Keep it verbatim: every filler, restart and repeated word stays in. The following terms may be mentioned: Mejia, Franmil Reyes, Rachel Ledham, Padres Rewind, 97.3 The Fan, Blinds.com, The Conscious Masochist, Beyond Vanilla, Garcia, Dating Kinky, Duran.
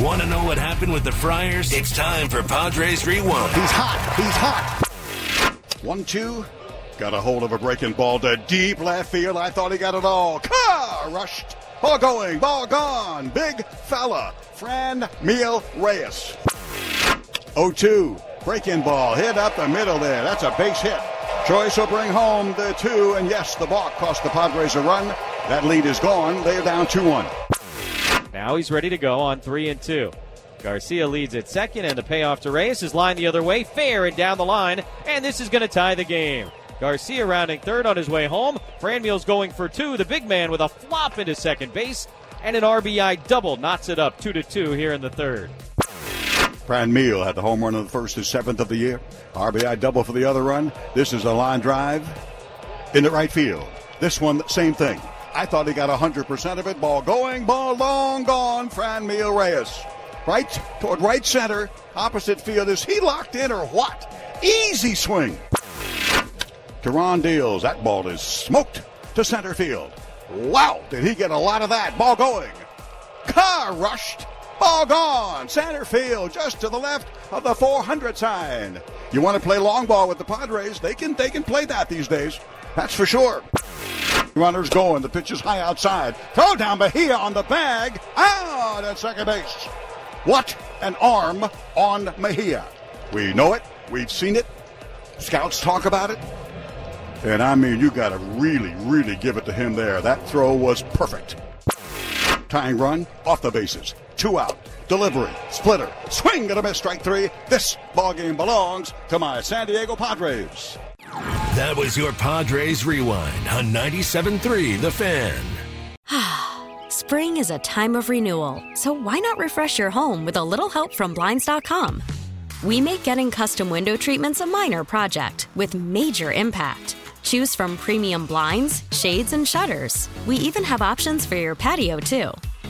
Want to know what happened with the Friars? It's time for Padres Rewind. He's hot. He's hot. One, two. Got a hold of a breaking ball to deep left field. I thought he got it all. Car rushed. Ball going. Ball gone. Big fella. Franmil Reyes. oh two. Breaking ball. Hit up the middle there. That's a base hit. Choice will bring home the two. And yes, the balk cost the Padres a run. That lead is gone. They're down two one. Now he's ready to go on three and two. Garcia leads at second, and the payoff to Reyes is lined the other way, fair and down the line, and this is going to tie the game. Garcia rounding third on his way home. Franmil's going for two. The big man with a flop into second base, and an R B I double knots it up two to two here in the third. Franmil had the home run of the first and seventh of the year. R B I double for the other run. This is a line drive in the right field. This one, same thing. I thought he got one hundred percent of it. Ball going, ball long gone. Franmil Reyes. Right toward right center. Opposite field. Is he locked in or what? Easy swing. Duran deals. That ball is smoked to center field. Wow, did he get a lot of that. Ball going. Car rushed. Ball gone. Center field just to the left of the four hundred sign. You want to play long ball with the Padres. They can, they can play that these days. That's for sure. Runners going. The pitch is high outside. Throw down Mejia on the bag. Out at second base. What an arm on Mejia. We know it. We've seen it. Scouts talk about it. And I mean, you got to really, really give it to him there. That throw was perfect. Tying run off the bases. Two out. Delivery. Splitter. Swing and a miss. Strike three. This ball game belongs to my San Diego Padres. That was your Padres Rewind on ninety-seven point three The Fan. Spring is a time of renewal, so why not refresh your home with a little help from Blinds dot com? We make getting custom window treatments a minor project with major impact. Choose from premium blinds, shades, and shutters. We even have options for your patio, too.